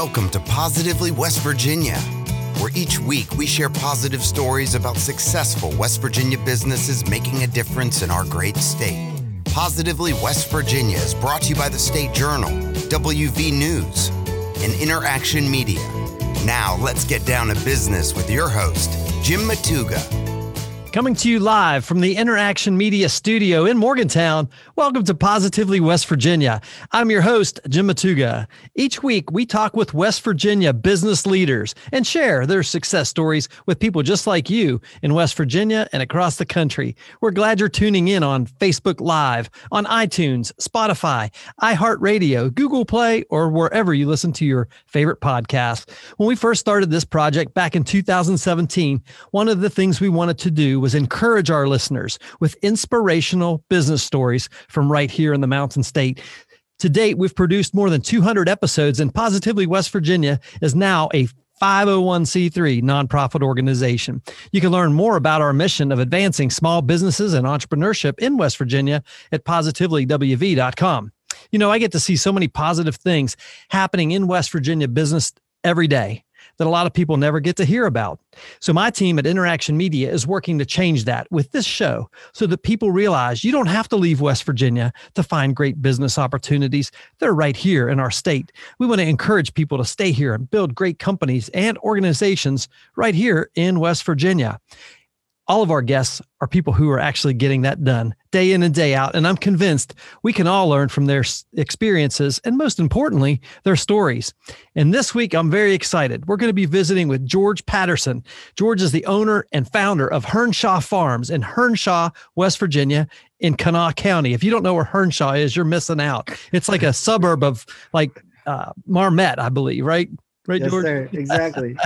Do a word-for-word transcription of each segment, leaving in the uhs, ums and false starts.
Welcome to Positively West Virginia, where each week we share positive stories about successful West Virginia businesses making a difference in our great state. Positively West Virginia is brought to you by the State Journal, W V News, and Interaction Media. Now, let's get down to business with your host, Jim Matuga. Coming to you live from the Interaction Media studio in Morgantown, welcome to Positively West Virginia. I'm your host, Jim Matuga. Each week, we talk with West Virginia business leaders and share their success stories with people just like you in West Virginia and across the country. We're glad you're tuning in on Facebook Live, on iTunes, Spotify, iHeartRadio, Google Play, or wherever you listen to your favorite podcast. When we first started this project back in two thousand seventeen, one of the things we wanted to do was encourage our listeners with inspirational business stories from right here in the Mountain State. To date, we've produced more than two hundred episodes, and Positively West Virginia is now a five oh one c three nonprofit organization. You can learn more about our mission of advancing small businesses and entrepreneurship in West Virginia at positively w v dot com. You know, I get to see so many positive things happening in West Virginia business every day that a lot of people never get to hear about. So my team at Interaction Media is working to change that with this show so that people realize you don't have to leave West Virginia to find great business opportunities. They're right here in our state. We want to encourage people to stay here and build great companies and organizations right here in West Virginia. All of our guests are people who are actually getting that done day in and day out, and I'm convinced we can all learn from their experiences and, most importantly, their stories. And this week, I'm very excited. We're going to be visiting with George Patterson. George is the owner and founder of Hernshaw Farms in Hernshaw, West Virginia, in Kanawha County. If you don't know where Hernshaw is, you're missing out. It's like a suburb of like uh, Marmette, I believe, right? Right, yes, George? Sir. Exactly.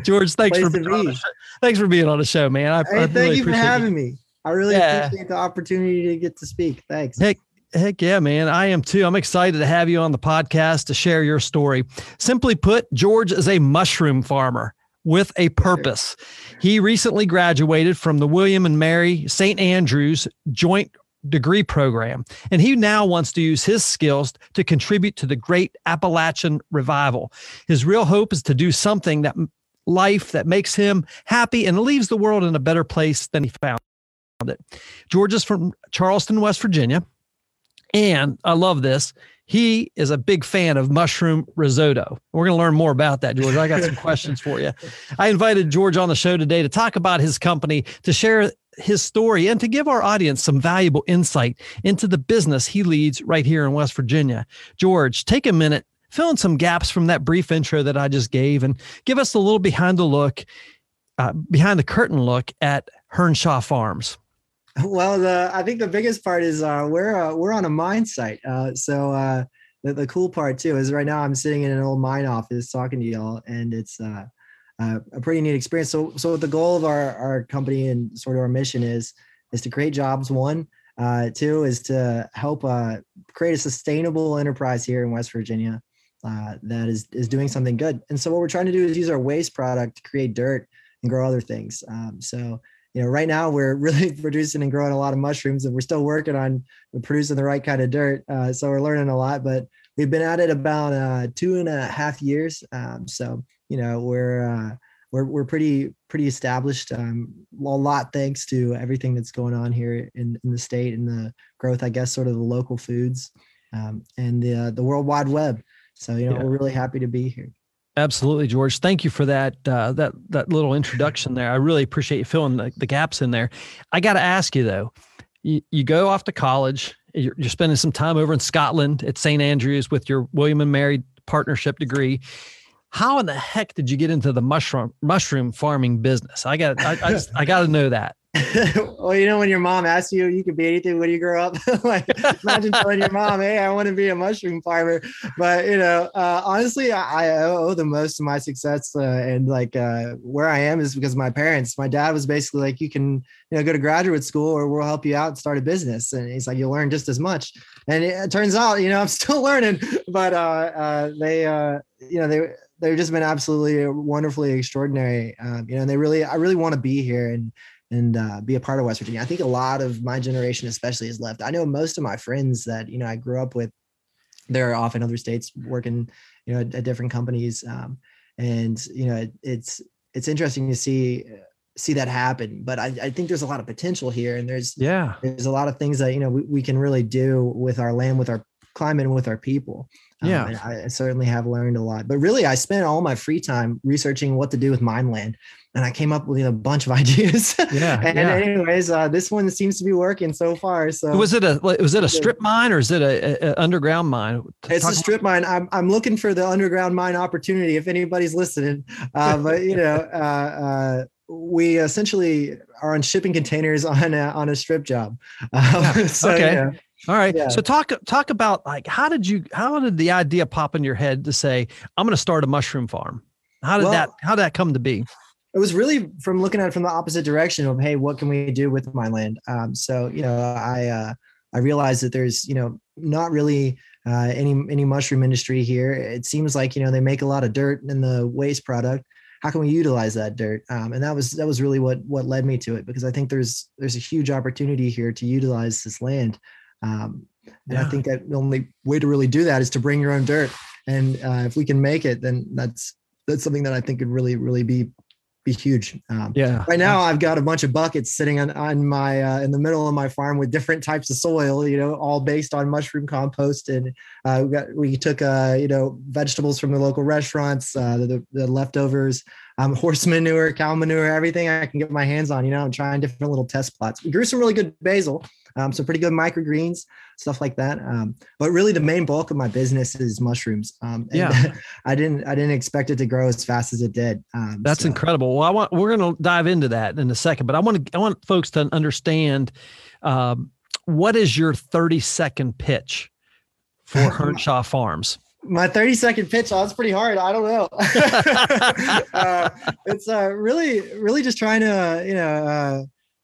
George, thanks for, being be. thanks for being on the show, man. I, hey, I thank really you for having you. me. I really yeah. appreciate the opportunity to get to speak. Thanks. Heck, heck yeah, man. I am too. I'm excited to have you on the podcast to share your story. Simply put, George is a mushroom farmer with a purpose. Sure. He recently graduated from the William and Mary, Saint Andrews Joint Degree Program, and he now wants to use his skills to contribute to the great Appalachian revival. His real hope is to do something that life that makes him happy and leaves the world in a better place than he found it. George is from Charleston, West Virginia, and I love this. He is a big fan of mushroom risotto. We're going to learn more about that, George. I got some questions for you. I invited George on the show today to talk about his company, to share his story, and to give our audience some valuable insight into the business he leads right here in West Virginia. George, take a minute, fill in some gaps from that brief intro that I just gave, and give us a little behind the look, uh, behind the curtain look at Hernshaw Farms. Well, the, I think the biggest part is uh, we're uh, we're on a mine site. Uh, so uh, the, the cool part too is right now I'm sitting in an old mine office talking to y'all, and it's uh, uh, a pretty neat experience. So so the goal of our, our company and sort of our mission is is to create jobs. One, uh, two is to help uh, create a sustainable enterprise here in West Virginia uh, that is is doing something good. And so what we're trying to do is use our waste product to create dirt and grow other things. Um, so. You know, right now we're really producing and growing a lot of mushrooms, and we're still working on producing the right kind of dirt. Uh, so we're learning a lot, but we've been at it about uh, two and a half years. Um, so you know, we're uh, we're we're pretty pretty established. Um, a lot thanks to everything that's going on here in, in the state and the growth, I guess, sort of the local foods um, and the uh, the World Wide Web. So you know, yeah. we're really happy to be here. Absolutely, George. Thank you for that uh, that that little introduction there. I really appreciate you filling the, the gaps in there. I got to ask you, though, you, you go off to college. You're, you're spending some time over in Scotland at Saint Andrews with your William and Mary partnership degree. How in the heck did you get into the mushroom mushroom farming business? I got I, I, I got to know that. Well, you know, when your mom asks you, you could be anything when you grow up. Like, imagine telling your mom, hey, I want to be a mushroom farmer. But, you know, uh, honestly, I, I owe the most of my success. Uh, and like uh, where I am is because of my parents. My dad was basically like, you can, you know, go to graduate school or we'll help you out and start a business. And he's like, you'll learn just as much. And it turns out, you know, I'm still learning. But uh, uh, they, uh, you know, they they've just been absolutely wonderfully extraordinary. Um, you know, and they really I really want to be here. And and uh, be a part of West Virginia. I think a lot of my generation especially is left. I know most of my friends that, you know, I grew up with, they're off in other states working you know, at, at different companies. Um, and, you know, it, it's, it's interesting to see, see that happen, but I, I think there's a lot of potential here, and there's, yeah, there's a lot of things that, you know, we, we can really do with our land, with our climate, and with our people. Um, yeah. And I certainly have learned a lot, but really I spent all my free time researching what to do with mine land. And I came up with, you know, a bunch of ideas. Yeah. and yeah. anyways, uh, this one seems to be working so far. So was it a was it a strip mine or is it a, a underground mine? It's Talk a strip about- mine. I'm I'm looking for the underground mine opportunity if anybody's listening. Uh, but you know, uh, uh, we essentially are on shipping containers on a, on a strip job. Uh, yeah. so, okay. You know, All right. Yeah. So talk, talk about like, how did you, how did the idea pop in your head to say, I'm going to start a mushroom farm? How did well, that, how did that come to be? It was really from looking at it from the opposite direction of, hey, what can we do with my land? Um, so, you know, I, uh, I realized that there's, you know, not really uh, any, any mushroom industry here. It seems like, you know, they make a lot of dirt in the waste product. How can we utilize that dirt? Um, and that was, that was really what, what led me to it, because I think there's, there's a huge opportunity here to utilize this land. Um, and yeah. I think that the only way to really do that is to bring your own dirt. And uh, if we can make it, then that's, that's something that I think could really, really be, be huge. Um, yeah. Right now I've got a bunch of buckets sitting on, on my, uh, in the middle of my farm with different types of soil, you know, all based on mushroom compost. And uh, we got, we took, uh, you know, vegetables from the local restaurants, uh, the, the leftovers, um, horse manure, cow manure, everything I can get my hands on, you know, I'm trying different little test plots. We grew some really good basil. Um, some pretty good microgreens, stuff like that. Um, but really, the main bulk of my business is mushrooms. Um, and yeah. I didn't, I didn't expect it to grow as fast as it did. Um, That's so. incredible. Well, I want we're going to dive into that in a second, but I want to, I want folks to understand um, what is your thirty second pitch for Hernshaw Farms. My thirty second pitch, oh, that's pretty hard. I don't know. uh, it's uh, really, really just trying to, you know. Uh,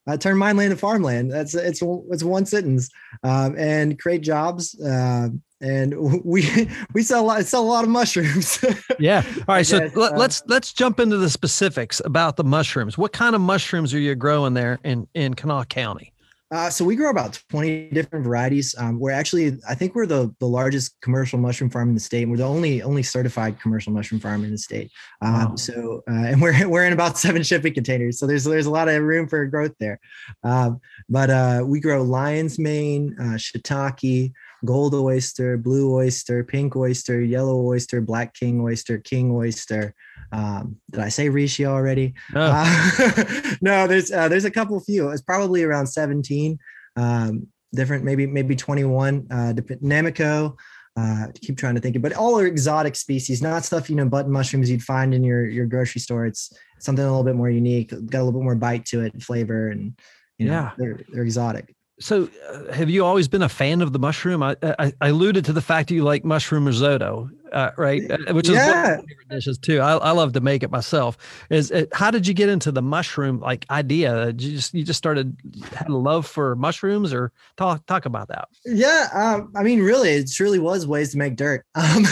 Uh, turn mine land to farmland. That's it's it's one sentence, um, and create jobs. Uh, and we we sell a lot, sell a lot of mushrooms. yeah. All right. So let, let's let's jump into the specifics about the mushrooms. What kind of mushrooms are you growing there in in Kanawha County? Uh, so we grow about twenty different varieties. Um, we're actually, I think we're the, the largest commercial mushroom farm in the state. We're the only only certified commercial mushroom farm in the state. Um, wow. So, uh, and we're we're in about seven shipping containers. So there's there's a lot of room for growth there. Um, but uh, we grow lion's mane, uh, shiitake, gold oyster, blue oyster, pink oyster, yellow oyster, black king oyster, king oyster. Um, did I say reishi already? No, uh, no there's, uh, there's a couple few. It's probably around seventeen, um, different, maybe, maybe twenty-one, uh, Namiko, uh, keep trying to think of, but all are exotic species, not stuff, you know, button mushrooms you'd find in your, your grocery store. It's something a little bit more unique, got a little bit more bite to it and flavor and, you know, yeah. they're, they're exotic. So uh, have you always been a fan of the mushroom? I, I, I alluded to the fact that you like mushroom risotto, uh, right? Which is yeah. one of my favorite dishes too. I, I love to make it myself. Is it, how did you get into the mushroom like idea? Did you just, you just started, had a love for mushrooms or talk, talk about that? Yeah. Um, I mean, really, it truly was ways to make dirt. Um,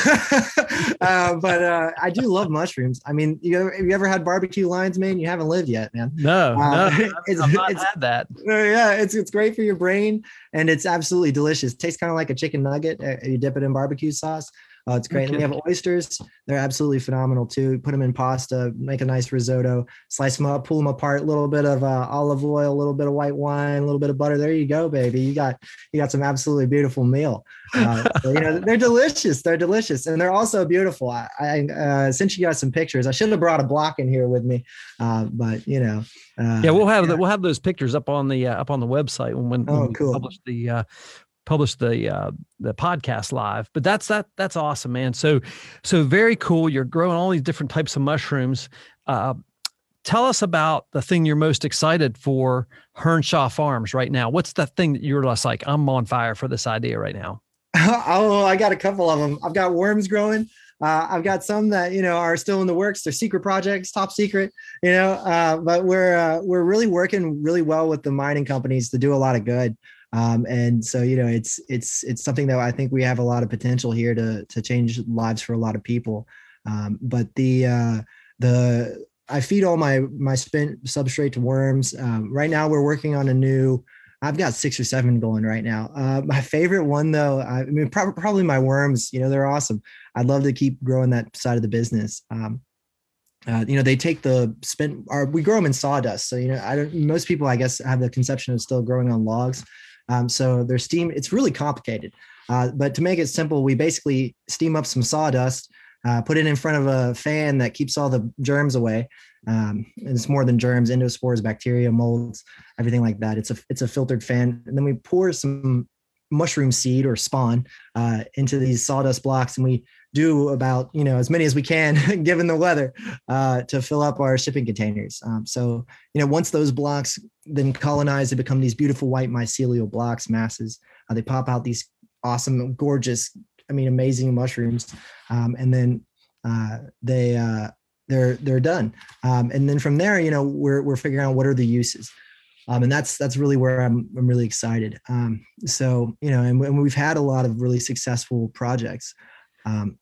uh, but uh, I do love mushrooms. I mean, you ever, have you ever had barbecue lion's mane? You haven't lived yet, man. No, um, no it's, I've not it's, had that. Yeah. It's, it's great for your brain and it's absolutely delicious. It tastes kind of like a chicken nugget. You dip it in barbecue sauce. Oh, it's great. Okay. And we have oysters. They're absolutely phenomenal too. Put them in pasta, make a nice risotto, slice them up, pull them apart, a little bit of uh, olive oil, a little bit of white wine, a little bit of butter. There you go, baby. You got, you got some absolutely beautiful meal. Uh, so, you know, they're delicious. They're delicious. And they're also beautiful. I, I uh, sent you guys some pictures. I should have brought a block in here with me. Uh, but you know, uh, yeah, we'll have yeah. the, we'll have those pictures up on the, uh, up on the website when, when, oh, when cool. we publish the, uh, publish the uh, the podcast live, but that's that that's awesome, man. So, so very cool. You're growing all these different types of mushrooms. Uh, tell us about the thing you're most excited for Hernshaw Farms right now. What's the thing that you're just like, I'm on fire for this idea right now? Oh, I got a couple of them. I've got worms growing. Uh, I've got some that, you know, are still in the works. They're secret projects, top secret, you know, uh, but we're uh, we're really working really well with the mining companies to do a lot of good. Um, and so, you know, it's, it's, it's something that I think we have a lot of potential here to, to change lives for a lot of people. Um, but the, uh, the, I feed all my, my spent substrate to worms. Um, right now we're working on a new, I've got six or seven going right now. Uh, my favorite one, though, I mean, pro- probably my worms. You know, they're awesome. I'd love to keep growing that side of the business. Um, uh, you know, they take the spent, or we grow them in sawdust. So, you know, I don't, most people, I guess, have the conception of still growing on logs. Um, so they're steam. It's really complicated. Uh, but to make it simple, we basically steam up some sawdust, uh, put it in front of a fan that keeps all the germs away. Um, and it's more than germs, endospores, bacteria, molds, everything like that. It's a, it's a filtered fan. And then we pour some mushroom seed or spawn, uh, into these sawdust blocks. And we do about, you know, as many as we can, given the weather, uh, to fill up our shipping containers. Um, so, you know, once those blocks then colonize, they become these beautiful white mycelial blocks, masses, uh, they pop out these awesome, gorgeous, I mean, amazing mushrooms. Um, and then, uh, they, uh, they're, they're done. Um, and then from there, you know, we're, we're figuring out what are the uses. Um, and that's, that's really where I'm, I'm really excited. Um, so, you know, and, and we've had a lot of really successful projects, um,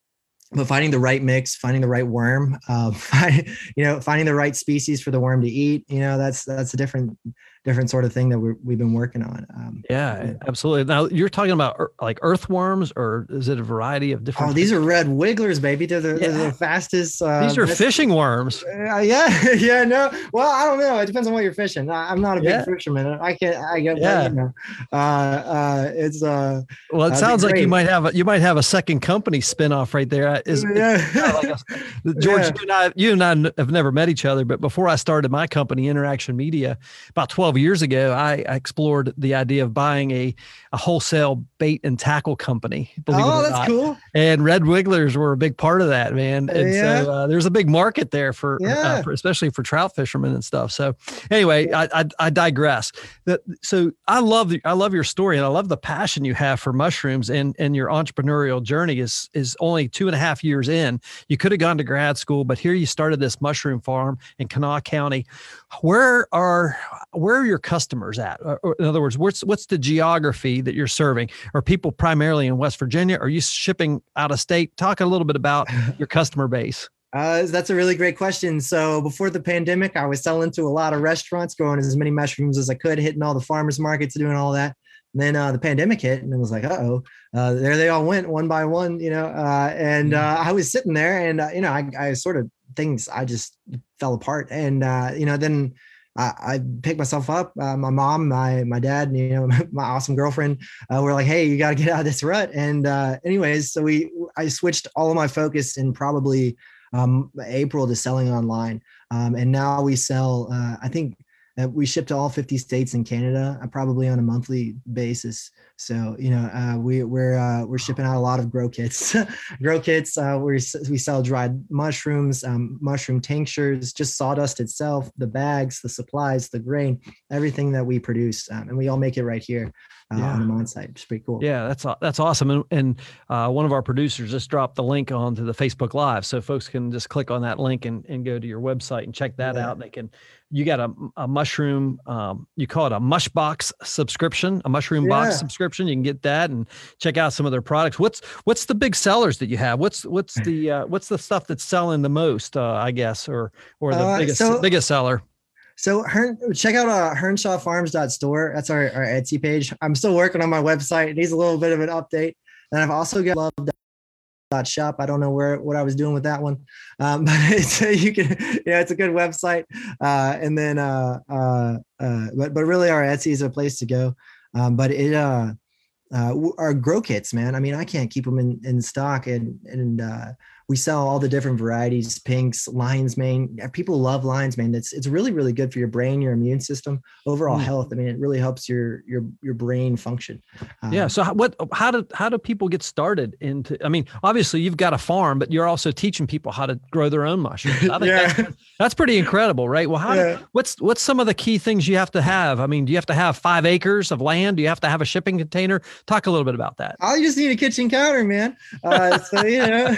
but finding the right mix, finding the right worm, uh, find, you know, finding the right species for the worm to eat, you know, that's, that's a different, different sort of thing that we're, we've been working on. Um, yeah, you know. Absolutely. Now you're talking about er, like earthworms, or is it a variety of different? Oh, these are red wigglers, baby. They're the, yeah. they're the fastest. Uh, these are best, fishing worms. Uh, yeah. Yeah. No. Well, I don't know. It depends on what you're fishing. I, I'm not a big yeah. fisherman. I can't, I get, yeah. you know, uh, uh, it's, uh, well, it uh, sounds like you might have, a, you might have a second company spinoff right there. Is yeah. kind of like a, George, yeah. you, and I, you and I have never met each other, but before I started my company, Interaction Media, about twelve years ago, I explored the idea of buying a, a wholesale bait and tackle company. Believe oh, it or that's not. Cool. And red wigglers were a big part of that, man. And yeah. so uh, there's a big market there for, yeah. uh, for, especially for trout fishermen and stuff. So anyway, yeah. I, I, I digress. That, so I love the, I love your story, and I love the passion you have for mushrooms, and, and your entrepreneurial journey is, is only two and a half years in. You could have gone to grad school, but here you started this mushroom farm in Kanawha County. Where are, where are your customers at? Or in other words, what's what's the geography that you're serving? Are people primarily in West Virginia? Are you shipping out of state? Talk a little bit about your customer base. Uh, that's a really great question. So before the pandemic, I was selling to a lot of restaurants, growing as many mushrooms as I could, hitting all the farmers markets, doing all that. And then uh, the pandemic hit, and it was like, uh-oh, uh, there they all went one by one, you know, uh, and uh, I was sitting there, and, uh, you know, I, I sort of things, I just fell apart. And, uh, you know, then I picked myself up. Uh, my mom, my my dad, you know, my awesome girlfriend, uh, were like, "Hey, you got to get out of this rut." And uh, anyways, so we I switched all of my focus in probably um, April to selling online, um, and now we sell. Uh, I think we ship to all fifty states in Canada, uh, probably on a monthly basis. So you know, uh, we we're uh, we're shipping out a lot of grow kits, grow kits. Uh, we we sell dried mushrooms, um, mushroom tinctures, just sawdust itself, the bags, the supplies, the grain, everything that we produce, um, and we all make it right here uh, yeah. on the mon site. It's pretty cool. Yeah, that's that's awesome. And, and uh, one of our producers just dropped the link onto the Facebook Live, so folks can just click on that link and, and go to your website and check that yeah. out. And they can. You got a, a mushroom. Um, you call it a mush box subscription, a mushroom yeah. box subscription. You can get that and check out some of their products. What's what's the big sellers that you have? What's what's the uh, what's the stuff that's selling the most? Uh, I guess, or or the uh, biggest so, biggest seller. So her, check out uh, hernshaw farms dot store. That's our, our Etsy page. I'm still working on my website. It needs a little bit of an update. And I've also got love dot shop. I don't know where what I was doing with that one, um, but it's you can yeah, it's a good website. Uh, and then uh, uh, uh, but but really, our Etsy is a place to go. Um, but it, uh, uh, our grow kits, man. I mean, I can't keep them in, in stock, and, and, uh, we sell all the different varieties, pinks, lion's mane. People love lion's mane. That's, it's really, really good for your brain, your immune system, overall mm. health. I mean, it really helps your, your, your brain function. Um, yeah. So how, what, how do, how do people get started into, I mean, obviously you've got a farm, but you're also teaching people how to grow their own mushrooms. I think yeah. that's, that's pretty incredible, right? Well, how, yeah. do, what's, what's some of the key things you have to have? I mean, do you have to have five acres of land? Do you have to have a shipping container? Talk a little bit about that. I just need a kitchen counter, man. Uh, so, you know,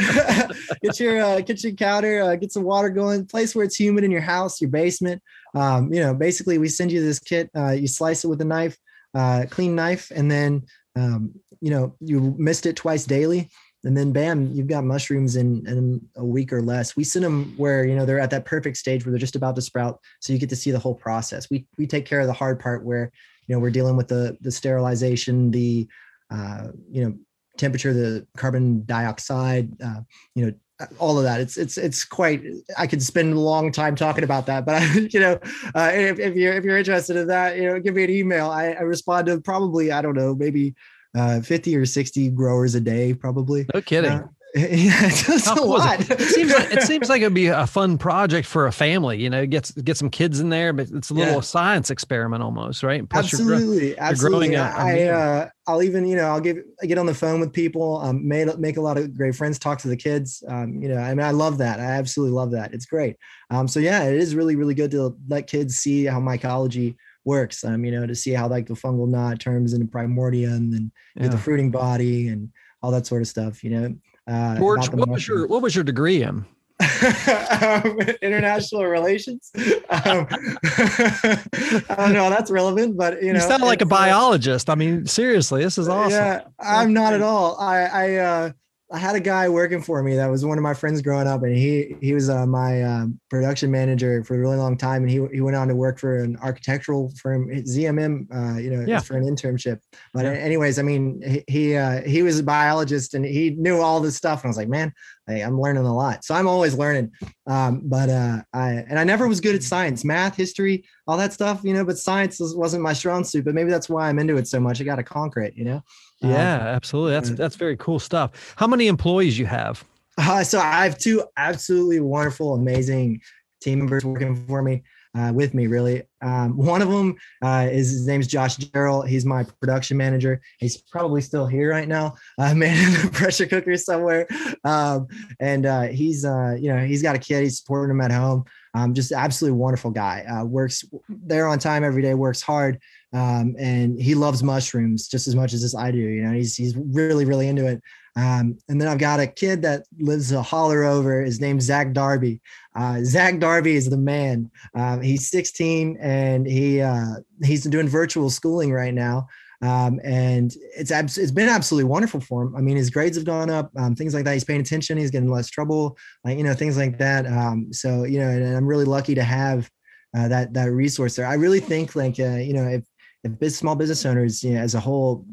get your uh, kitchen counter, uh, get some water going, place where it's humid in your house, your basement. Um, you know, basically we send you this kit, uh, you slice it with a knife, uh, clean knife. And then, um, you know, you mist it twice daily. And then bam, you've got mushrooms in, in a week or less. We send them where, you know, they're at that perfect stage where they're just about to sprout. So you get to see the whole process. We we take care of the hard part where, you know, we're dealing with the, the sterilization, the, uh, you know, temperature, the carbon dioxide, uh, you know, all of that. It's, it's, it's quite, I could spend a long time talking about that, but I, you know, uh, if, if you're, if you're interested in that, you know, give me an email. I, I respond to probably, I don't know, maybe Uh, fifty or sixty growers a day, probably. No kidding. Uh, yeah, that's a lot. It? It seems like, it seems like it'd be a fun project for a family, you know, get, get some kids in there, but it's a little yeah. science experiment almost, right? Plus absolutely. You're, absolutely. You're growing I, a, a I, uh, I'll even, you know, I'll give, I get on the phone with people, um, made, make a lot of great friends, talk to the kids. Um, you know, I mean, I love that. I absolutely love that. It's great. Um, so yeah, it is really, really good to let kids see how mycology works, um, you know, to see how like the fungal knot turns into primordium and then yeah. the fruiting body and all that sort of stuff, you know. Uh, George, what was your what was your degree in? um, international relations. Um, I don't know, that's relevant, but you know, you sound like a biologist. I mean, seriously, this is awesome. Yeah, I'm not at all. I I uh, I had a guy working for me that was one of my friends growing up, and he he was uh, my uh, production manager for a really long time. And he he went on to work for an architectural firm, Z M M, uh, you know, yeah. for an internship. But yeah. anyways, I mean, he he, uh, he was a biologist, and he knew all this stuff. And I was like, man, hey, I'm learning a lot. So I'm always learning. Um, but uh, I and I never was good at science, math, history, all that stuff, you know. But science wasn't my strong suit. But maybe that's why I'm into it so much. I got to conquer it, you know. Yeah, absolutely. That's that's very cool stuff. How many employees you have? Uh, so I have two absolutely wonderful, amazing team members working for me, uh, with me, really. Um, one of them uh, is his name's Josh Gerald. He's my production manager. He's probably still here right now, uh, manning the pressure cooker somewhere. Um, and uh, he's, uh, you know, he's got a kid. He's supporting him at home. Um, just absolutely wonderful guy. Uh, works there on time every day. Works hard. Um, and he loves mushrooms just as much as this I do, you know, he's, he's really, really into it. Um, and then I've got a kid that lives a holler over. His name's Zach Darby. Uh, Zach Darby is the man. Um, he's sixteen and he, uh, he's doing virtual schooling right now. Um, and it's, abs- it's been absolutely wonderful for him. I mean, his grades have gone up, um, things like that. He's paying attention. He's getting less trouble, like, you know, things like that. Um, so, you know, and, and I'm really lucky to have, uh, that, that resource there. I really think like, uh, you know, if, If small business owners, you know, as a whole,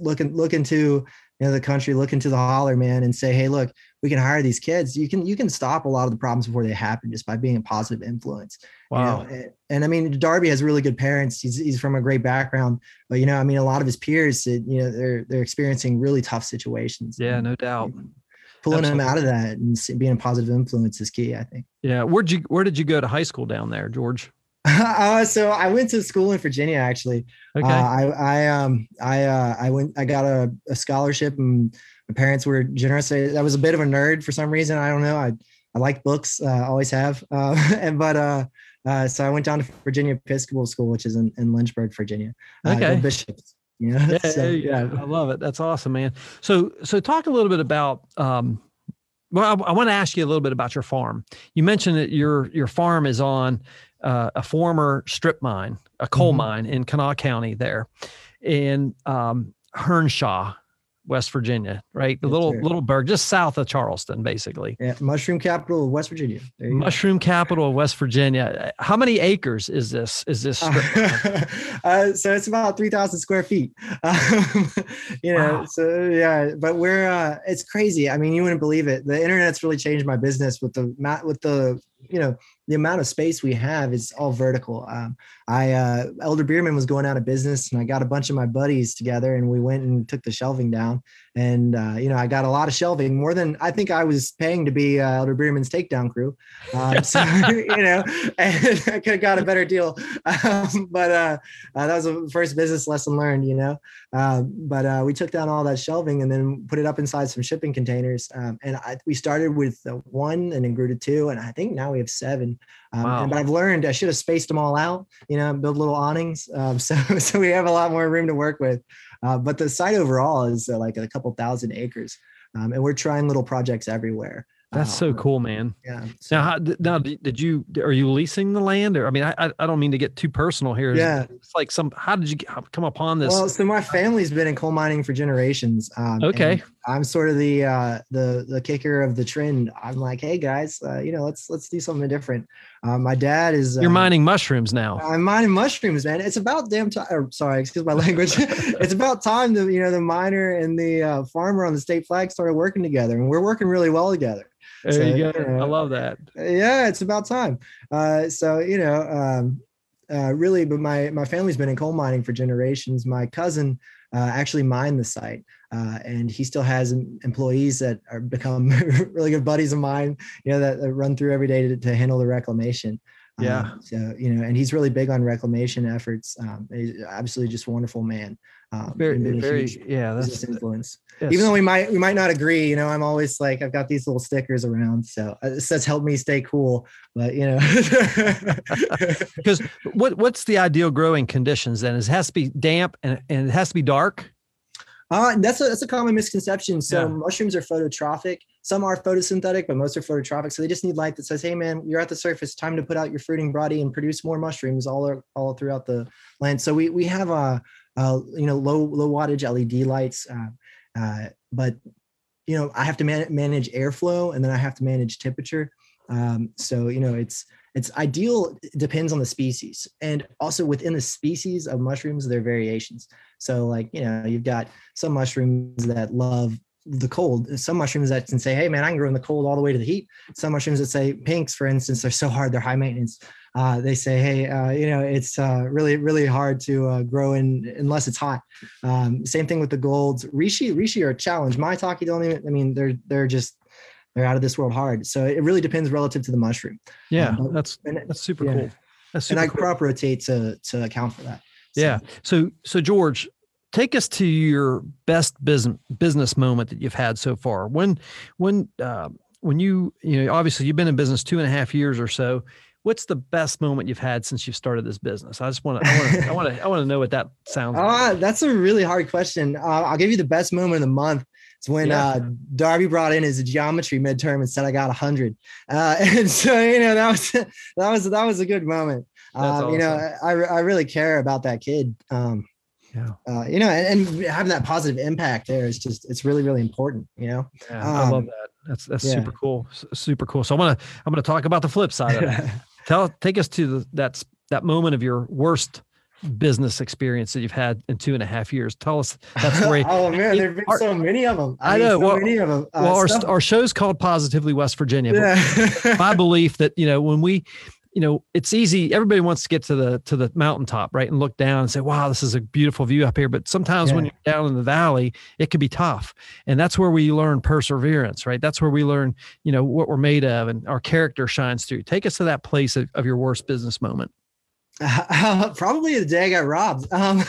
look and look into, you know, the country, look into the holler, man, and say, hey, look, we can hire these kids. You can you can stop a lot of the problems before they happen just by being a positive influence. Wow. You know? and, and I mean, Darby has really good parents. He's he's from a great background, but you know, I mean, a lot of his peers, you know, they're they're experiencing really tough situations. Yeah, no doubt. You know, pulling Absolutely. Him out of that and being a positive influence is key, I think. Yeah, where'd you where did you go to high school down there, George? Uh, so I went to school in Virginia, actually. Okay. Uh, I, I, um, I, uh, I went, I got a, a scholarship and my parents were generous. I was a bit of a nerd for some reason. I don't know. I, I like books, uh, always have. Uh, and, but, uh, uh, so I went down to Virginia Episcopal School, which is in, in Lynchburg, Virginia. Uh, okay. Bishops. You know? Yeah, so, yeah. yeah. I love it. That's awesome, man. So, so talk a little bit about, um, well, I, I want to ask you a little bit about your farm. You mentioned that your, your farm is on, Uh, a former strip mine, a coal mm-hmm. mine in Kanawha County there in um, Hernshaw, West Virginia, right? The That's little, right. little burg just south of Charleston, basically. Yeah, mushroom capital of West Virginia. Mushroom go. capital of West Virginia. How many acres is this? Is this? Strip uh, uh, so it's about three thousand square feet, um, you know? Wow. So yeah, but we're, uh, it's crazy. I mean, you wouldn't believe it. The internet's really changed my business with the with the, you know, the amount of space we have is all vertical. Um, I, uh, Elder-Beerman was going out of business and I got a bunch of my buddies together and we went and took the shelving down and, uh, you know, I got a lot of shelving more than I think I was paying to be uh, Elder-Beerman's takedown crew. Um, so, you know, and I could have got a better deal. Um, but, uh, uh, that was the first business lesson learned, you know? Uh, but, uh, we took down all that shelving and then put it up inside some shipping containers. Um, and I, we started with one and then grew to two. And I think now we have seven. Um, wow. and, but I've learned I should have spaced them all out, you know, build little awnings. Um, so, so we have a lot more room to work with. Uh, but the site overall is uh, like a couple thousand acres. Um, and we're trying little projects everywhere. That's so cool, man. Yeah. Now, how, now, did you, are you leasing the land? Or, I mean, I I don't mean to get too personal here. Yeah. It's like some, how did you come upon this? Well, so my family's been in coal mining for generations. Um, okay. I'm sort of the, uh, the, the kicker of the trend. I'm like, hey guys, uh, you know, let's, let's do something different. Um, my dad is, you're uh, mining mushrooms now. I'm mining mushrooms, man. It's about damn time. Sorry, excuse my language. It's about time that, you know, the miner and the uh, farmer on the state flag started working together, and we're working really well together. There so, you go. You know, I love that. Yeah, it's about time. Uh, so, you know, um, uh, really, but my, my family's been in coal mining for generations. My cousin uh, actually mined the site, uh, and he still has employees that are become really good buddies of mine, you know, that, that run through every day to, to handle the reclamation. Yeah. Um, so, you know, and he's really big on reclamation efforts. Um, he's absolutely just a wonderful man. Um, very, very, yeah, that's influence. Yes. Even though we might, we might not agree, you know, I'm always like, I've got these little stickers around. So it says, help me stay cool, but you know, because what, what's the ideal growing conditions then? It has to be damp and, and it has to be dark. Uh, that's a, that's a common misconception. So yeah. Mushrooms are phototrophic. Some are photosynthetic, but most are phototrophic. So they just need light that says, hey man, you're at the surface, time to put out your fruiting body and produce more mushrooms all, are, all throughout the land. So we, we have a, Uh, you know, low low wattage L E D lights, uh, uh, but you know, I have to man- manage airflow, and then I have to manage temperature. Um, so you know, it's it's ideal. It depends on the species, and also within the species of mushrooms, there are variations. So like you know, you've got some mushrooms that love the cold. Some mushrooms that can say, hey man, I can grow in the cold all the way to the heat. Some mushrooms that say pinks, for instance, they're so hard, they're high maintenance. Uh, they say, hey, uh, you know, it's uh, really, really hard to uh, grow in unless it's hot. Um, same thing with the golds. Reishi, reishi are a challenge. Maitake don't even, I mean, they're, they're just, they're out of this world hard. So it really depends relative to the mushroom. Yeah, um, that's, and, that's super yeah. cool. That's super and I cool. crop rotate to to account for that. So. Yeah. So, so George, take us to your best business business moment that you've had so far. When, when, uh, when you, you know, obviously you've been in business two and a half years or so. What's the best moment you've had since you've started this business? I just want to, I want to, I want to know what that sounds like. Uh, that's a really hard question. Uh, I'll give you the best moment of the month. It's when yeah. uh, Darby brought in his geometry midterm and said, I got a hundred. Uh, and so, you know, that was, that was, that was a good moment. Um, awesome. You know, I, I really care about that kid. Um, yeah. uh, you know, and, and having that positive impact there is just, it's really, really important, you know? Yeah, um, I love that. That's, that's yeah. super cool. Super cool. So I'm going to, I'm going to talk about the flip side of that. Tell, take us to the, that's that moment of your worst business experience that you've had in two and a half years. Tell us that's where. Oh man, there've been our, so many of them. I, I mean, know so well, many of them. Uh, well, our stuff. our show's called Positively West Virginia. Yeah. My belief that you know when we, you know, it's easy. Everybody wants to get to the to the mountaintop, right, and look down and say, "Wow, this is a beautiful view up here." But sometimes yeah. when you're down in the valley, it can be tough, and that's where we learn perseverance, right? That's where we learn, you know, what we're made of, and our character shines through. Take us to that place of, of your worst business moment. Uh, probably the day I got robbed. Um, uh,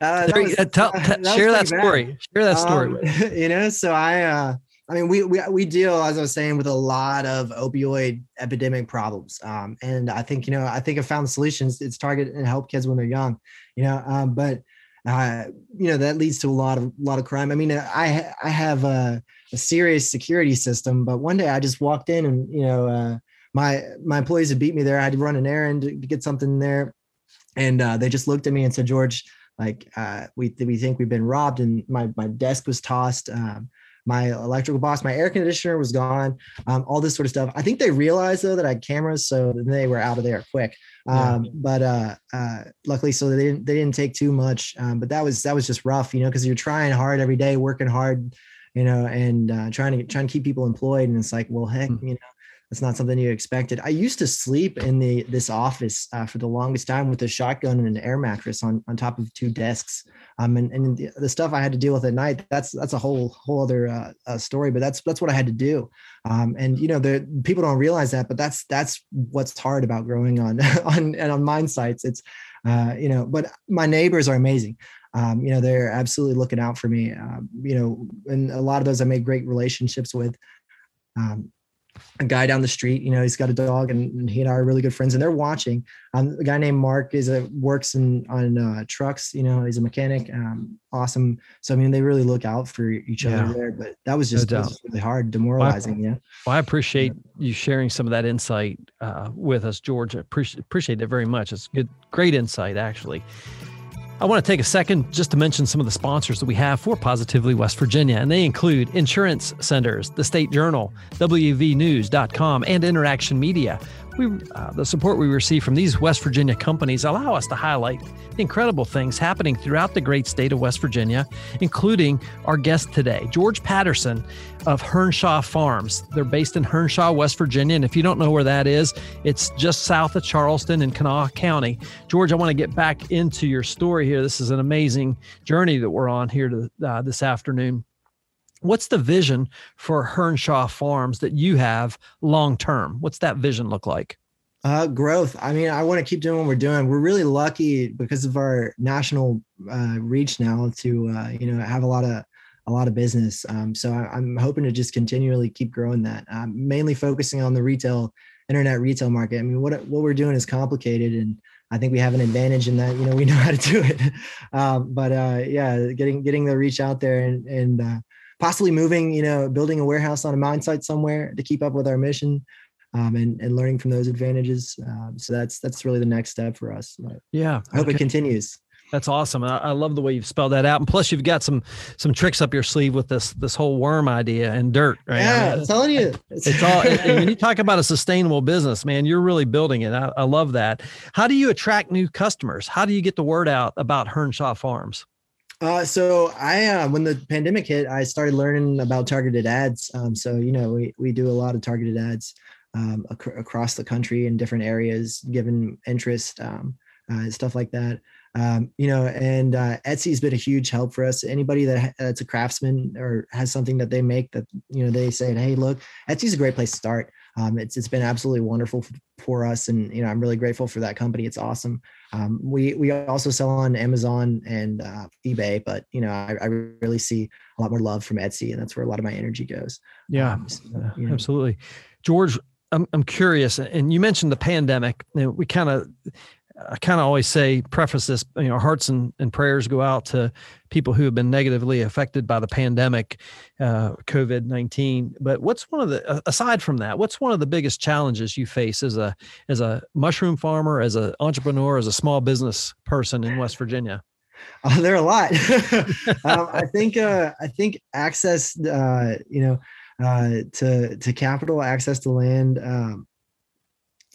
that was, uh, tell, uh, that share that story. Bad. Share that story. Um, with. You know, so I. Uh, I mean, we, we, we deal, as I was saying, with a lot of opioid epidemic problems. Um, and I think, you know, I think I found the solutions. It's target and help kids when they're young, you know, um, but, uh, you know, that leads to a lot of, a lot of crime. I mean, I, I have a, a serious security system, but one day I just walked in and, you know, uh, my, my employees had beat me there. I had to run an errand to get something there. And, uh, they just looked at me and said, George, like, uh, we, we think we've been robbed. And my, my desk was tossed, um, my electrical box, my air conditioner was gone, um, all this sort of stuff. I think they realized though that I had cameras, so they were out of there quick. Um, yeah. But uh, uh, luckily, so they didn't they didn't take too much. Um, but that was that was just rough, you know, because you're trying hard every day, working hard, you know, and uh, trying to trying to keep people employed. And it's like, well, heck, you know, that's not something you expected. I used to sleep in the this office uh, for the longest time with a shotgun and an air mattress on on top of two desks. Um, and, and the, the stuff I had to deal with at night, that's, that's a whole, whole other uh, uh, story, but that's, that's what I had to do. Um, and you know, the people don't realize that, but that's, that's what's hard about growing on, on, and on mine sites. It's, uh, you know, but my neighbors are amazing. Um, you know, they're absolutely looking out for me. Um, you know, and a lot of those I made great relationships with. Um, a guy down the street, you know, he's got a dog, and, and he and I are really good friends, and they're watching. Um, a guy named Mark is a works in on uh, trucks, you know, he's a mechanic. Um, awesome. So I mean, they really look out for each yeah. other there. But that was just, no that was just really hard, demoralizing. Well, I, yeah. Well, I appreciate yeah. you sharing some of that insight uh, with us, George. I appreciate appreciate it very much. It's good, great insight, actually. I want to take a second just to mention some of the sponsors that we have for Positively West Virginia, and they include Insurance Centers, the State Journal, W V News dot com, and Interaction Media. We, uh, the support we receive from these West Virginia companies allow us to highlight the incredible things happening throughout the great state of West Virginia, including our guest today, George Patterson of Hernshaw Farms. They're based in Hernshaw, West Virginia, and if you don't know where that is, it's just south of Charleston in Kanawha County. George, I want to get back into your story here. This is an amazing journey that we're on here to, uh, this afternoon. What's the vision for Hernshaw Farms that you have long-term? What's that vision look like? Uh, growth. I mean, I want to keep doing what we're doing. We're really lucky because of our national uh, reach now to, uh, you know, have a lot of, a lot of business. Um, so I, I'm hoping to just continually keep growing that, I'm mainly focusing on the retail, internet retail market. I mean, what, what we're doing is complicated, and I think we have an advantage in that, you know, we know how to do it. Um, but uh, yeah, getting, getting the reach out there and, and, uh, possibly moving, you know, building a warehouse on a mine site somewhere to keep up with our mission, um, and, and learning from those advantages. Um, so that's, that's really the next step for us. But yeah. I hope okay. it continues. That's awesome. I, I love the way you've spelled that out. And plus you've got some, some tricks up your sleeve with this, this whole worm idea and dirt, right? Yeah, I mean, I'm telling you. It's, it's all, when you talk about a sustainable business, man, you're really building it. I, I love that. How do you attract new customers? How do you get the word out about Hernshaw Farms? Uh, so I, uh, when the pandemic hit, I started learning about targeted ads. Um, so, you know, we, we do a lot of targeted ads, um, ac- across the country in different areas, given interest, um, uh, stuff like that. Um, you know, and, uh, Etsy has been a huge help for us. Anybody that ha- that's a craftsman or has something that they make that, you know, they say, hey, look, Etsy's a great place to start. Um, it's, it's been absolutely wonderful f- for us. And, you know, I'm really grateful for that company. It's awesome. Um, we, we also sell on Amazon and, uh, eBay, but, you know, I, I really see a lot more love from Etsy, and that's where a lot of my energy goes. Yeah, um, so, you know. Absolutely. George, I'm, I'm curious. And you mentioned the pandemic, and we kind of, I kind of always say, preface this, you know, our hearts and, and prayers go out to people who have been negatively affected by the pandemic, uh, COVID nineteen. But what's one of the, aside from that, what's one of the biggest challenges you face as a, as a mushroom farmer, as an entrepreneur, as a small business person in West Virginia? Oh, there are a lot. um, I think, uh, I think access, uh, you know, uh, to, to capital, access to land, um,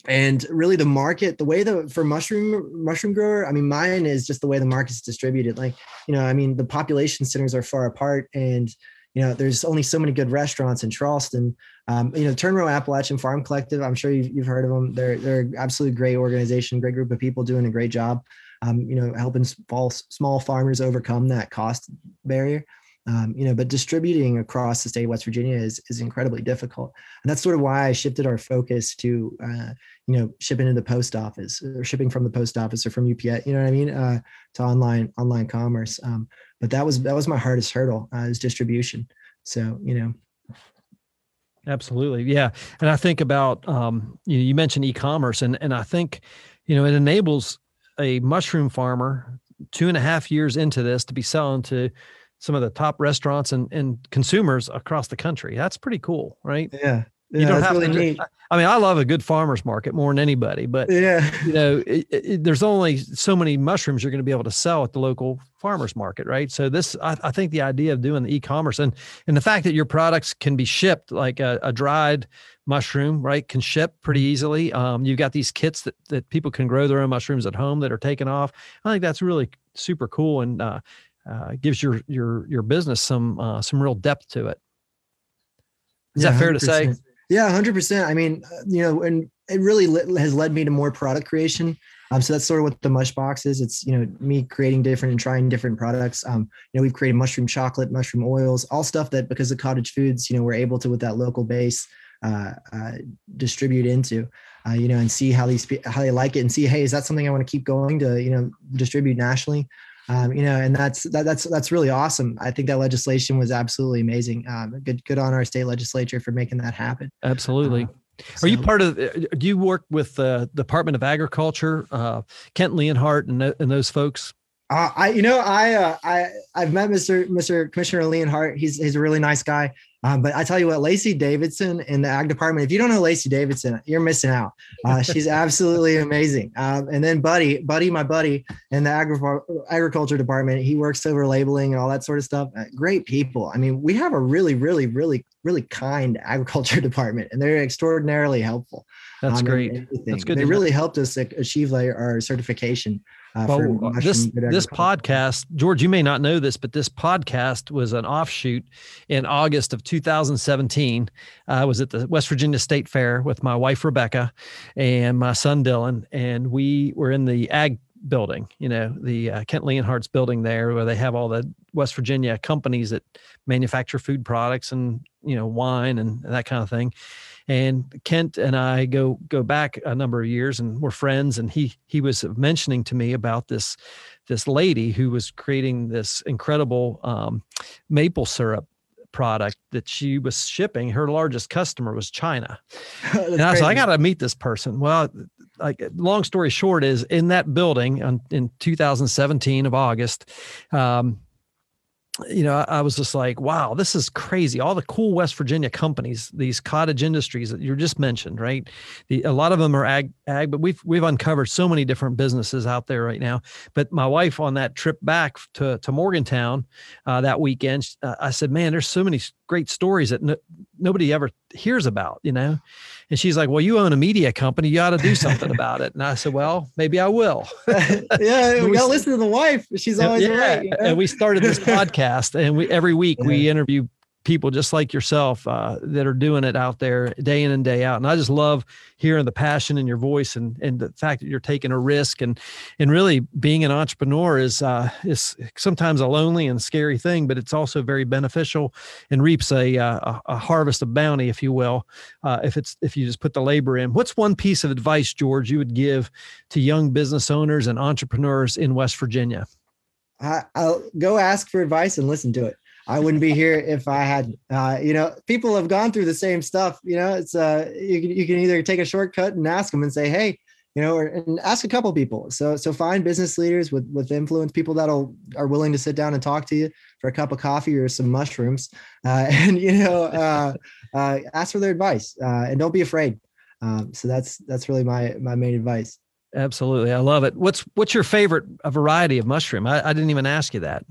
and really the market, the way the for mushroom mushroom grower, I mean, mine is just the way the market's distributed. Like, you know, I mean, the population centers are far apart, and, you know, there's only so many good restaurants in Charleston. Um, you know, Turnrow Appalachian Farm Collective, I'm sure you've, you've heard of them. They're, they're an absolutely great organization, great group of people doing a great job, um, you know, helping small, small farmers overcome that cost barrier. Um, you know, but distributing across the state of West Virginia is, is incredibly difficult. And that's sort of why I shifted our focus to, uh, you know, shipping to the post office, or shipping from the post office, or from U P S, you know what I mean, uh, to online, online commerce. Um, but that was, that was my hardest hurdle, uh, is distribution. So, you know. Absolutely. Yeah. And I think about, um, you know, you mentioned e-commerce, and, and I think, you know, it enables a mushroom farmer two and a half years into this to be selling to some of the top restaurants and, and consumers across the country. That's pretty cool, right? Yeah. yeah you don't have really to, neat. I mean, I love a good farmer's market more than anybody, but yeah, you know, it, it, there's only so many mushrooms you're going to be able to sell at the local farmer's market. Right. So this, I, I think the idea of doing the e-commerce and, and the fact that your products can be shipped, like a, a dried mushroom, right, can ship pretty easily. Um, you've got these kits that, that people can grow their own mushrooms at home that are taken off. I think that's really super cool. And, uh, Uh, gives your your your business some uh, some real depth to it. Is yeah, that fair one hundred percent. To say? Yeah, one hundred percent. I mean, you know, and it really le- has led me to more product creation. Um, so that's sort of what the mush box is. It's, you know, me creating different and trying different products. Um, you know, we've created mushroom chocolate, mushroom oils, all stuff that, because of cottage foods, you know, we're able to, with that local base, uh, uh, distribute into. Uh, you know, and see how these how they like it, and see, hey, is that something I want to keep going to, you know, distribute nationally. um, you know, and that's, that, that's, that's really awesome. I think that legislation was absolutely amazing. Um, good, good on our state legislature for making that happen. Absolutely. Uh, So. Are you part of, do you work with the Department of Agriculture, uh, Kent Leonhardt and, and those folks? Uh, I, you know, I, uh, I, I've met Mister Mister Commissioner Leonhardt. He's, he's a really nice guy. Um, but I tell you what, Lacey Davidson in the Ag Department, if you don't know Lacey Davidson, you're missing out. Uh, she's absolutely amazing. Um, and then Buddy, Buddy, my buddy in the agri- agriculture department, he works over labeling and all that sort of stuff. Uh, great people. I mean, we have a really, really, really, really kind agriculture department, and they're extraordinarily helpful. That's um, great. That's good. They really know. helped us achieve like, our certification. Uh, well, this this podcast, George, you may not know this, but this podcast was an offshoot in August of two thousand seventeen. Uh, I was at the West Virginia State Fair with my wife, Rebecca, and my son, Dylan, and we were in the ag building, you know, the uh, Kent Leonhardt's building there where they have all the West Virginia companies that manufacture food products and, you know, wine and that kind of thing. And Kent and I go go back a number of years, and we're friends. And he he was mentioning to me about this this lady who was creating this incredible um, maple syrup product that she was shipping. Her largest customer was China, and I said, I got to meet this person. Well, like long story short is in that building on, in two thousand seventeen of August. Um, You know, I was just like, wow, this is crazy. All the cool West Virginia companies, these cottage industries that you just mentioned, right? The, a lot of them are ag, ag, but we've we've uncovered so many different businesses out there right now. But my wife on that trip back to, to Morgantown uh, that weekend, uh, I said, man, there's so many great stories that no, nobody ever hears about, you know? And she's like, well, you own a media company. You ought to do something about it. And I said, well, maybe I will. Yeah, we got to listen to the wife. She's always yeah, right. You know? And we started this podcast, and we every week yeah. we interview people just like yourself uh, that are doing it out there day in and day out. And I just love hearing the passion in your voice and, and the fact that you're taking a risk and, and really being an entrepreneur is, uh, is sometimes a lonely and scary thing, but it's also very beneficial and reaps a, uh, a harvest of bounty, if you will, uh, if it's, if you just put the labor in. What's one piece of advice, George, you would give to young business owners and entrepreneurs in West Virginia? I, I'll go ask for advice and listen to it. I wouldn't be here if I hadn't. Uh, you know, people have gone through the same stuff. You know, it's uh, you can you can either take a shortcut and ask them and say, hey, you know, or, and ask a couple people. So so find business leaders with with influence, people that'll are willing to sit down and talk to you for a cup of coffee or some mushrooms, uh, and you know, uh, uh, ask for their advice uh, and don't be afraid. Um, so that's that's really my my main advice. Absolutely. I love it. What's, what's your favorite variety of mushroom? I, I didn't even ask you that.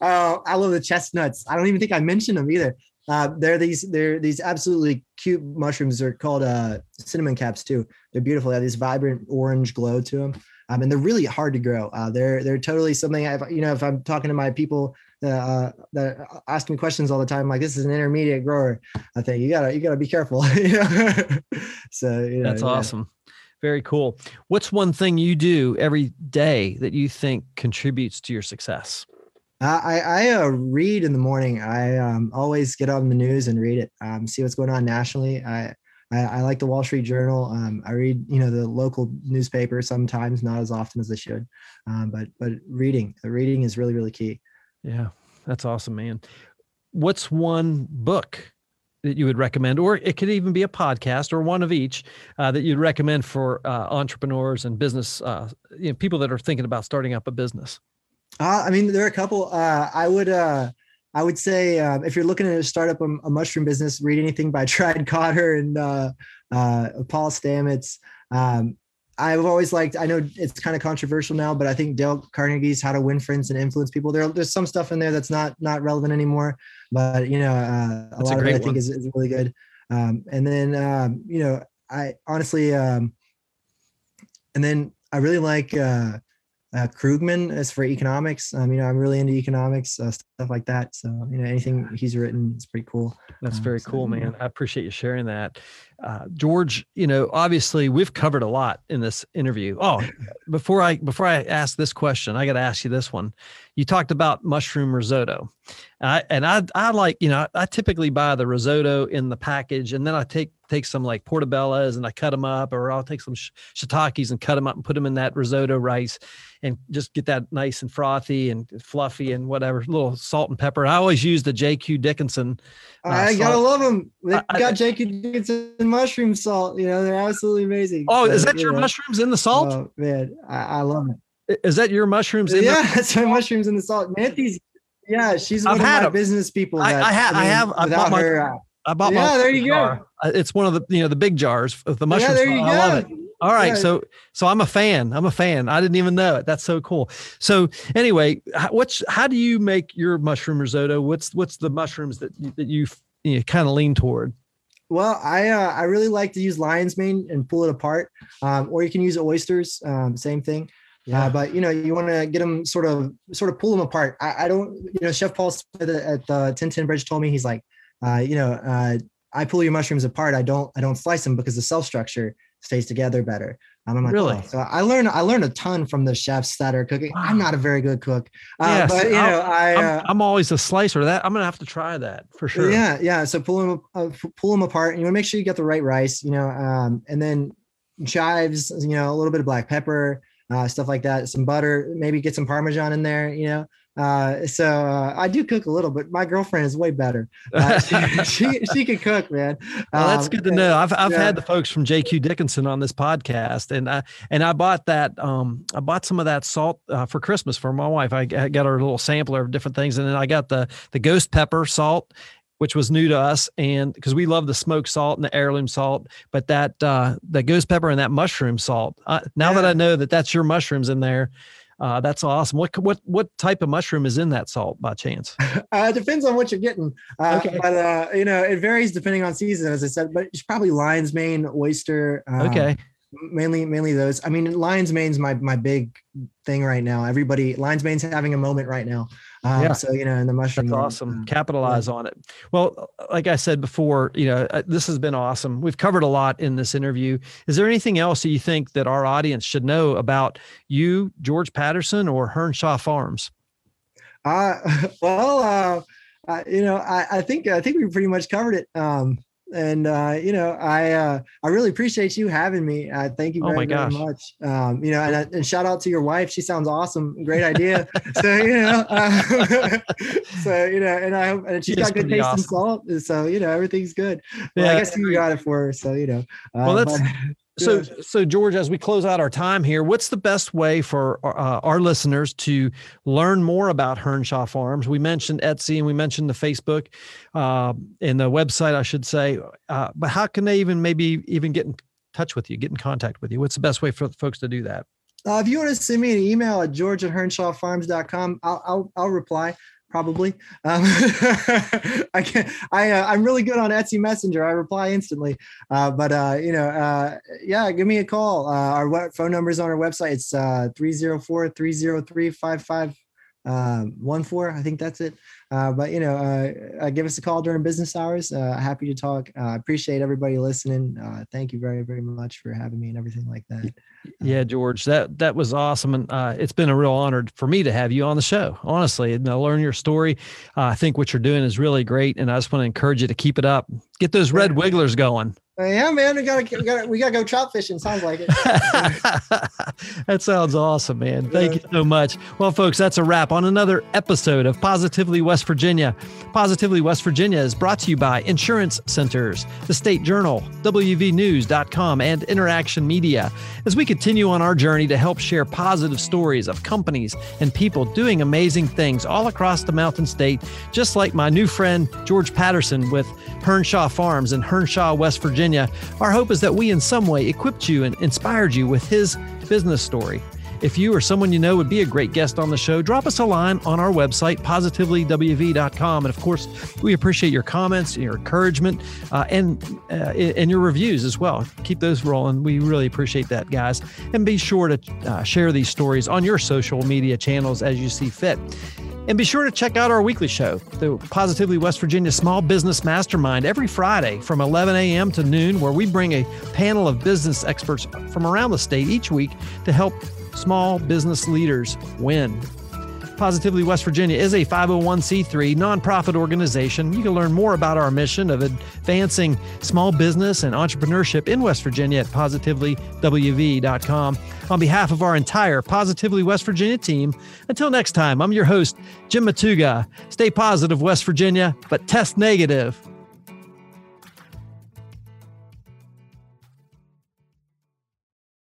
uh, I love the chestnuts. I don't even think I mentioned them either. Uh, they're these, they're these absolutely cute mushrooms. They're called uh, cinnamon caps too. They're beautiful. They have this vibrant orange glow to them. Um, and they're really hard to grow. Uh, they're, they're totally something I've, you know, if I'm talking to my people that, uh, that ask me questions all the time, like this is an intermediate grower, I think you gotta, you gotta be careful. You know? So you know, that's awesome. Yeah. Very cool. What's one thing you do every day that you think contributes to your success? I, I uh, read in the morning. I um, always get on the news and read it, um, see what's going on nationally. I, I, I like the Wall Street Journal. Um, I read, you know, the local newspaper sometimes, not as often as I should, um, but but reading, the reading is really, really key. Yeah, that's awesome, man. What's one book that you would recommend, or it could even be a podcast or one of each uh, that you'd recommend for uh, entrepreneurs and business, uh, you know, people that are thinking about starting up a business? Uh, I mean, there are a couple. Uh, I would uh, I would say uh, if you're looking to start up a, a mushroom business, read anything by Trad Cotter and uh, uh, Paul Stamets. Um, I've always liked, I know it's kind of controversial now, but I think Dale Carnegie's How to Win Friends and Influence People. There, there's some stuff in there that's not not relevant anymore, but you know, uh, a lot of it I think is, is really good. Um, and then, um, you know, I honestly, um, and then I really like uh, uh, Krugman as for economics. Um, you know, I'm really into economics, uh, stuff like that. So, you know, anything he's written is pretty cool. That's very um, so, cool, man. Yeah. I appreciate you sharing that. Uh, George, you know, obviously we've covered a lot in this interview. Oh, before I, before I ask this question, I got to ask you this one. You talked about mushroom risotto. Uh, and I, I like, you know, I typically buy the risotto in the package, and then I take, take some like portobellas and I cut them up, or I'll take some sh- shiitakes and cut them up and put them in that risotto rice and just get that nice and frothy and fluffy and whatever, a little salt and pepper. I always use the J Q. Dickinson. Uh, I gotta love them. They I, got J Q. Dickinson mushroom salt. You know, they're absolutely amazing. Oh, so, is that your know. mushrooms in the salt? Oh, man, I, I love it. Is that your mushrooms? In yeah, the- that's my mushrooms in the salt. Nancy's, yeah, she's one I've of had my them. business people. That, I, I, ha- I have. I bought my. Her, uh, I bought yeah, my there you jar. go. It's one of the you know the big jars of the mushrooms. Yeah, there you go. I love it. All right, yeah. so so I'm a fan. I'm a fan. I didn't even know it. That's so cool. So anyway, what's how do you make your mushroom risotto? What's what's the mushrooms that you, that you, you know, kind of lean toward? Well, I uh, I really like to use lion's mane and pull it apart, um, or you can use oysters, um, same thing. Yeah. Uh, but you know, you want to get them sort of sort of pull them apart. I, I don't, you know, Chef Paul Smith at the ten ten Bridge told me, he's like, uh, you know, uh, I pull your mushrooms apart. I don't I don't slice them because the cell structure stays together better. Um, I'm like, really? Oh. So I learned I learned a ton from the chefs that are cooking. Wow. I'm not a very good cook, uh, yes, but you know, I uh, I'm, I'm always a slicer. That I'm gonna have to try that for sure. Yeah, yeah. So pull them uh, pull them apart, and you want to make sure you get the right rice, you know, um, and then chives, you know, a little bit of black pepper, uh, stuff like that. Some butter, maybe get some Parmesan in there, you know. Uh, so uh, I do cook a little, but my girlfriend is way better. Uh, she, she she can cook, man. Well, that's good to know. I've I've yeah. had the folks from J Q. Dickinson on this podcast, and I and I bought that um I bought some of that salt uh, for Christmas for my wife. I, I got her a little sampler of different things, and then I got the the ghost pepper salt, which was new to us, and because we love the smoked salt and the heirloom salt, but that uh, the ghost pepper and that mushroom salt. Uh, now yeah. that I know that that's your mushrooms in there. Uh, that's awesome. What what what type of mushroom is in that salt by chance? Uh, it depends on what you're getting. Uh, okay. But, uh, you know, it varies depending on season, as I said, but it's probably lion's mane, oyster. Um, okay. Mainly, mainly those. I mean, lion's mane's my my big thing right now. Everybody, lion's mane's having a moment right now. Um, yeah. So, you know, and the mushroom. That's awesome. Uh, Capitalize yeah. on it. Well, like I said before, you know, uh, this has been awesome. We've covered a lot in this interview. Is there anything else that you think that our audience should know about you, George Patterson, or Hernshaw Farms? Uh, well, uh, uh, you know, I, I think I think we pretty much covered it. Um, And, uh, you know, I, uh, I really appreciate you having me. I uh, thank you very, oh my gosh. very much. Um, you know, and, and shout out to your wife. She sounds awesome. Great idea. so, you know, uh, so, you know, and I hope, and she's got good taste awesome. in salt. And so, you know, everything's good. Well, yeah, I guess you got it for her. So, you know, uh, well, that's, but, so, yeah. so George, as we close out our time here, what's the best way for our, uh, our listeners to learn more about Hernshaw Farms? We mentioned Etsy and we mentioned the Facebook, uh, and the website, I should say. Uh, but how can they even maybe even get in touch with you, get in contact with you? What's the best way for folks to do that? Uh, if you want to send me an email at george at hernshaw farms dot com, I'll, I'll, I'll reply. Probably. Um, I can't, I, uh, I'm really good on Etsy Messenger. I reply instantly. Uh, but, uh, you know, uh, yeah, give me a call. Uh, our web, phone number is on our website. It's uh, three oh four, three oh three, five five one four. I think that's it. Uh, but, you know, uh, uh, give us a call during business hours. Uh, happy to talk. I uh, appreciate everybody listening. Uh, thank you very, very much for having me and everything like that. Yeah, George, that that was awesome. And uh, it's been a real honor for me to have you on the show, honestly, and to learn your story. Uh, I think what you're doing is really great. And I just want to encourage you to keep it up. Get those red wigglers going. Yeah, man, we gotta, we gotta, we gotta go trout fishing. Sounds like it. That sounds awesome, man. Thank you so much. Well, folks, that's a wrap on another episode of Positively West Virginia. Positively West Virginia is brought to you by Insurance Centers, the State Journal, W V news dot com, and Interaction Media. As we continue on our journey to help share positive stories of companies and people doing amazing things all across the Mountain State, just like my new friend, George Patterson with Hernshaw Farms in Hernshaw, West Virginia. Our hope is that we in some way equipped you and inspired you with his business story. If you or someone you know would be a great guest on the show, drop us a line on our website, positively w v dot com. And of course, we appreciate your comments, your encouragement, uh, and uh, and your reviews as well. Keep those rolling. We really appreciate that, guys. And be sure to uh, share these stories on your social media channels as you see fit. And be sure to check out our weekly show, the Positively West Virginia Small Business Mastermind, every Friday from eleven a.m. to noon, where we bring a panel of business experts from around the state each week to help small business leaders win. Positively West Virginia is a five oh one c three nonprofit organization. You can learn more about our mission of advancing small business and entrepreneurship in West Virginia at positively w v dot com. On behalf of our entire Positively West Virginia team, until next time, I'm your host, Jim Matuga. Stay positive, West Virginia, but test negative.